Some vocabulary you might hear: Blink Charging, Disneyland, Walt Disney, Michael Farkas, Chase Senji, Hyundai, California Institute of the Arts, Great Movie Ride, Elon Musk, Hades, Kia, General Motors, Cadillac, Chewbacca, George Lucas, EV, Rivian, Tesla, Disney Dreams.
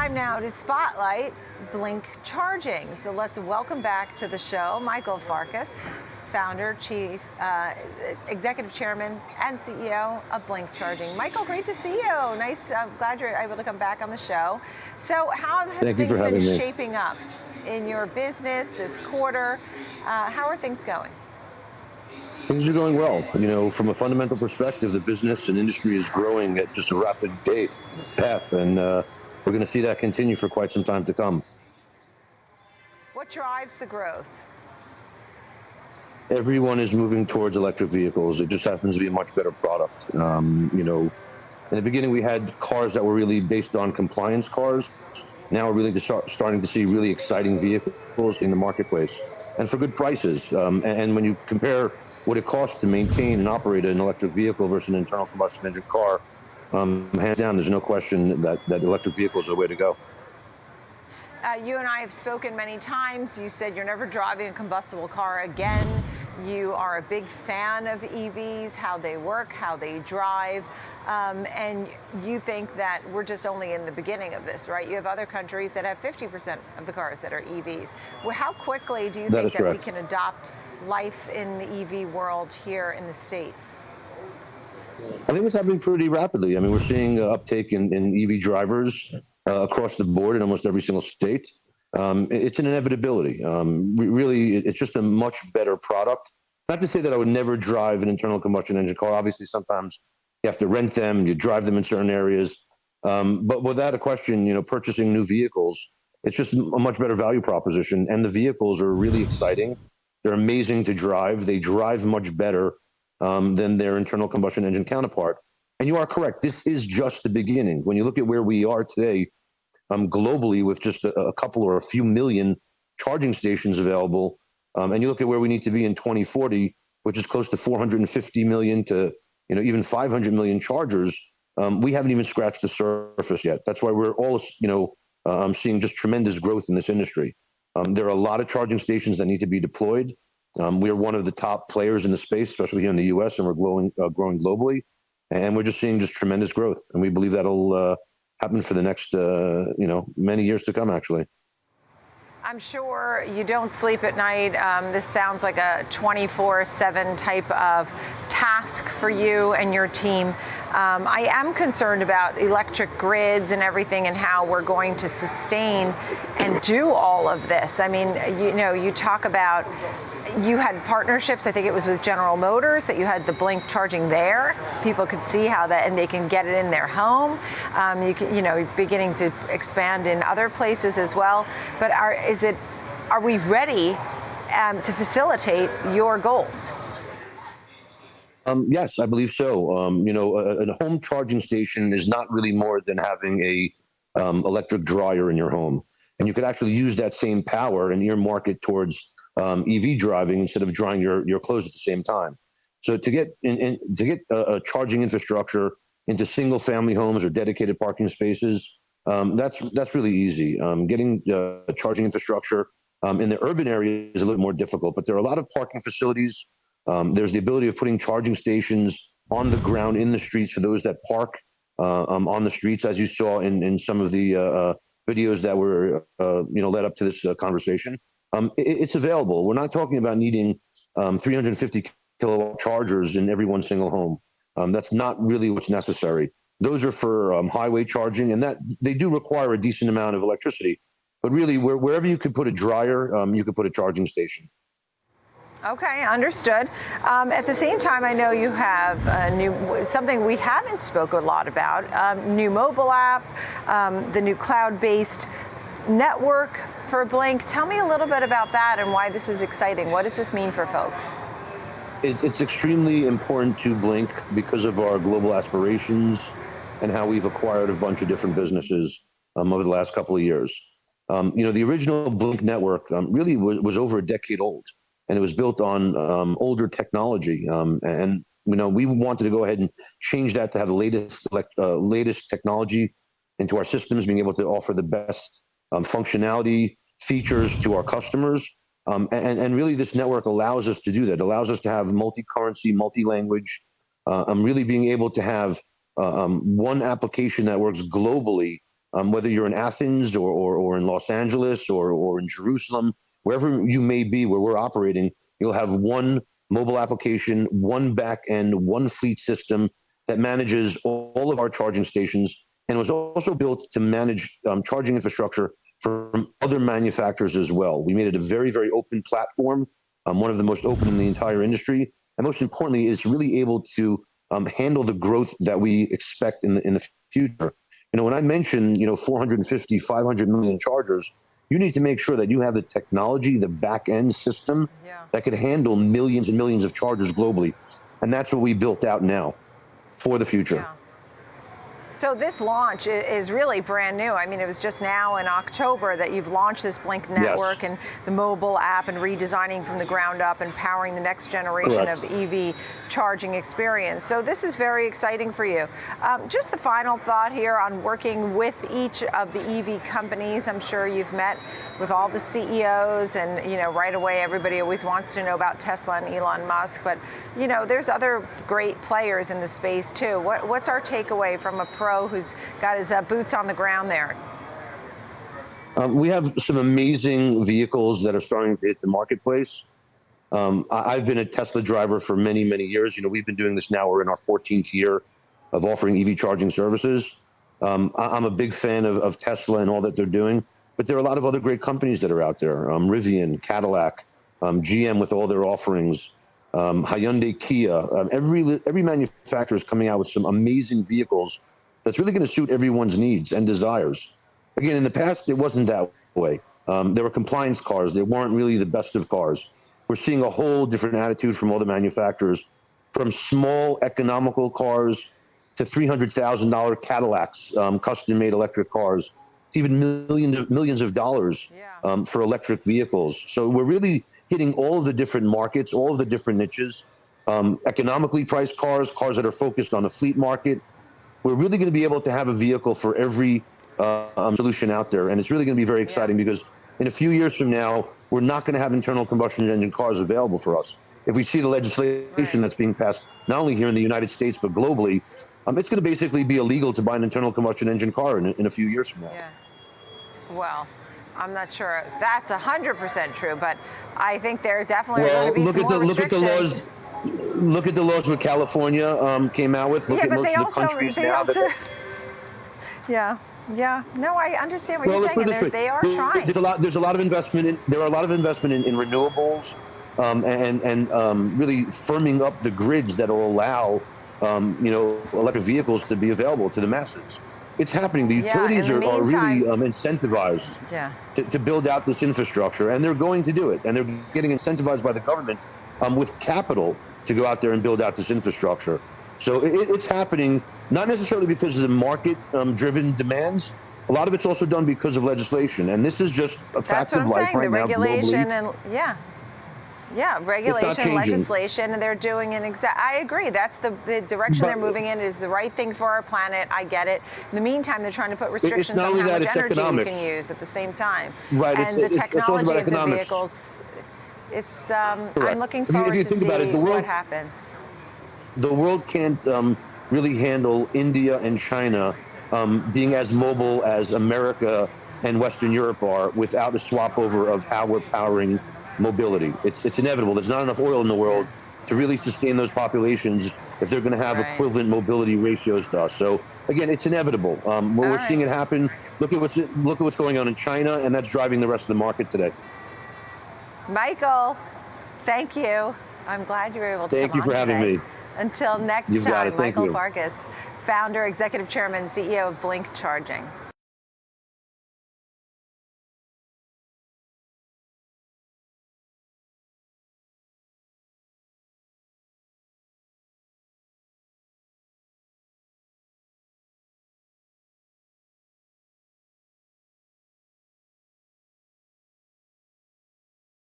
time now to spotlight Blink Charging. So let's welcome back to the show Michael Farkas, founder, chief, executive chairman, and CEO of Blink Charging. Michael, great to see you. Nice. I'm glad you're able to come back on the show. So how have things been shaping up in your business this quarter? How are things going? Things are going well. You know, from a fundamental perspective, the business and industry is growing at just a rapid path, and we're going to see that continue for quite some time to come. What drives the growth? Everyone is moving towards electric vehicles. It just happens to be a much better product. You know, in the beginning, we had cars that were really based on compliance cars. Now we're really starting to see really exciting vehicles in the marketplace, and for good prices. And when you compare what it costs to maintain and operate an electric vehicle versus an internal combustion engine car, hands down, there's no question that electric vehicles are the way to go. You and I have spoken many times. You said you're never driving a combustible car again. You are a big fan of EVs, how they work, how they drive, and you think that we're just only in the beginning of this, right? You have other countries that have 50% of the cars that are EVs. Well, how quickly do you think that we can adopt life in the EV world here in the States? I think it's happening pretty rapidly. I mean, we're seeing an uptake in EV drivers across the board in almost every single state. It's an inevitability. Really, it's just a much better product. Not to say that I would never drive an internal combustion engine car. Obviously, sometimes you have to rent them, you drive them in certain areas. But without a question, you know, purchasing new vehicles, it's just a much better value proposition. And the vehicles are really exciting. They're amazing to drive. They drive much better than their internal combustion engine counterpart. And you are correct. This is just the beginning. When you look at where we are today, globally, with just a couple or a few million charging stations available, and you look at where we need to be in 2040, which is close to 450 million to, you know, even 500 million chargers, we haven't even scratched the surface yet. That's why we're all, you know, seeing just tremendous growth in this industry. There are a lot of charging stations that need to be deployed. We are one of the top players in the space, especially here in the U.S., and we're growing globally. And we're just seeing just tremendous growth. And we believe that'll happen for the next, you know, many years to come, actually. I'm sure you don't sleep at night. This sounds like a 24/7 type of task for you and your team. I am concerned about electric grids and everything and how we're going to sustain and do all of this. I mean, you know, you talk about, you had partnerships, I think it was with General Motors, that you had the Blink Charging there. People could see how that, and they can get it in their home. You know, beginning to expand in other places as well. But are we ready to facilitate your goals? Yes, I believe so. You know, a home charging station is not really more than having a electric dryer in your home. And you could actually use that same power and earmark it towards EV driving instead of drying your clothes at the same time. So to get a charging infrastructure into single family homes or dedicated parking spaces, that's really easy. Getting charging infrastructure in the urban area is a little more difficult, but there are a lot of parking facilities. There's the ability of putting charging stations on the ground in the streets for those that park on the streets, as you saw in some of the videos that were you know, led up to this conversation. It's available. We're not talking about needing 350 kilowatt chargers in every one single home. That's not really what's necessary. Those are for highway charging, and that they do require a decent amount of electricity. But really, wherever you could put a dryer, you could put a charging station. Okay, understood. At the same time, I know you have a new, something we haven't spoken a lot about, new mobile app, the new cloud-based network for Blink. Tell me a little bit about that and why this is exciting. What does this mean for folks? It's extremely important to Blink because of our global aspirations and how we've acquired a bunch of different businesses over the last couple of years. You know, the original Blink network really was over a decade old, and it was built on older technology. And you know, we wanted to go ahead and change that to have the latest technology into our systems, being able to offer the best functionality, features to our customers. And really, this network allows us to do that. It allows us to have multi-currency, multi-language. I'm really being able to have one application that works globally whether you're in Athens or in Los Angeles or in Jerusalem, wherever you may be where we're operating, you'll have one mobile application, one back end, one fleet system that manages all of our charging stations, and was also built to manage charging infrastructure from other manufacturers as well. We made it a very, very open platform, one of the most open in the entire industry. And most importantly, it's really able to handle the growth that we expect in the future. You know, when I mention, 450, 500 million chargers, you need to make sure that you have the technology, the back end system that could handle millions and millions of chargers globally. And that's what we built out now for the future. Yeah. So this launch is really brand new. I mean, it was just now in October that you've launched this Blink Network and the mobile app and redesigning from the ground up and powering the next generation of EV charging experience. So this is very exciting for you. Just the final thought here on working with each of the EV companies. I'm sure you've met with all the CEOs and, right away, everybody always wants to know about Tesla and Elon Musk, but, there's other great players in the space too. What's our takeaway from a pro who's got his boots on the ground there? We have some amazing vehicles that are starting to hit the marketplace. I've been a Tesla driver for many, many years. We've been doing this now. We're in our 14th year of offering EV charging services. I'm a big fan of Tesla and all that they're doing, but there are a lot of other great companies that are out there. Rivian, Cadillac, GM with all their offerings, Hyundai, Kia. Every manufacturer is coming out with some amazing vehicles that's really going to suit everyone's needs and desires. Again, in the past, it wasn't that way. There were compliance cars. They weren't really the best of cars. We're seeing a whole different attitude from all the manufacturers, from small economical cars to $300,000 Cadillacs, custom-made electric cars, even millions of dollars for electric vehicles. So we're really hitting all of the different markets, all of the different niches, economically priced cars that are focused on the fleet market. We're really going to be able to have a vehicle for every solution out there. And it's really going to be very exciting because in a few years from now, we're not going to have internal combustion engine cars available for us. If we see the legislation that's being passed, not only here in the United States, but globally, it's going to basically be illegal to buy an internal combustion engine car in a few years from now. Yeah. Well, I'm not sure that's 100% true, but I think there definitely are going to be some more restrictions. Look at the laws with California came out with. Look at most of the countries now. No, I understand what you're saying. They are trying. There are a lot of investment in renewables, and really firming up the grids that will allow electric vehicles to be available to the masses. It's happening. The utilities are really incentivized to build out this infrastructure, and they're going to do it. And they're getting incentivized by the government with capital to go out there and build out this infrastructure. So it's happening, not necessarily because of the market-driven demands. A lot of it's also done because of legislation, and this is just a fact of life right now. That's what I'm saying, the regulation and regulation, legislation, and they're doing I agree. That's the direction they're moving in. It is the right thing for our planet. I get it. In the meantime, they're trying to put restrictions on how much energy you can use at the same time. Right. And the technology of the vehicles. It's. I'm looking forward to see what happens. The world can't really handle India and China being as mobile as America and Western Europe are without a swap over of how we're powering mobility. It's inevitable. There's not enough oil in the world to really sustain those populations if they're going to have equivalent mobility ratios to us. So again, it's inevitable. We're seeing it happen. Look at what's going on in China, and that's driving the rest of the market today. Michael, thank you. I'm glad you were able to come on today. Thank you for having me. Until next time, Michael Farkas, founder, executive chairman, CEO of Blink Charging.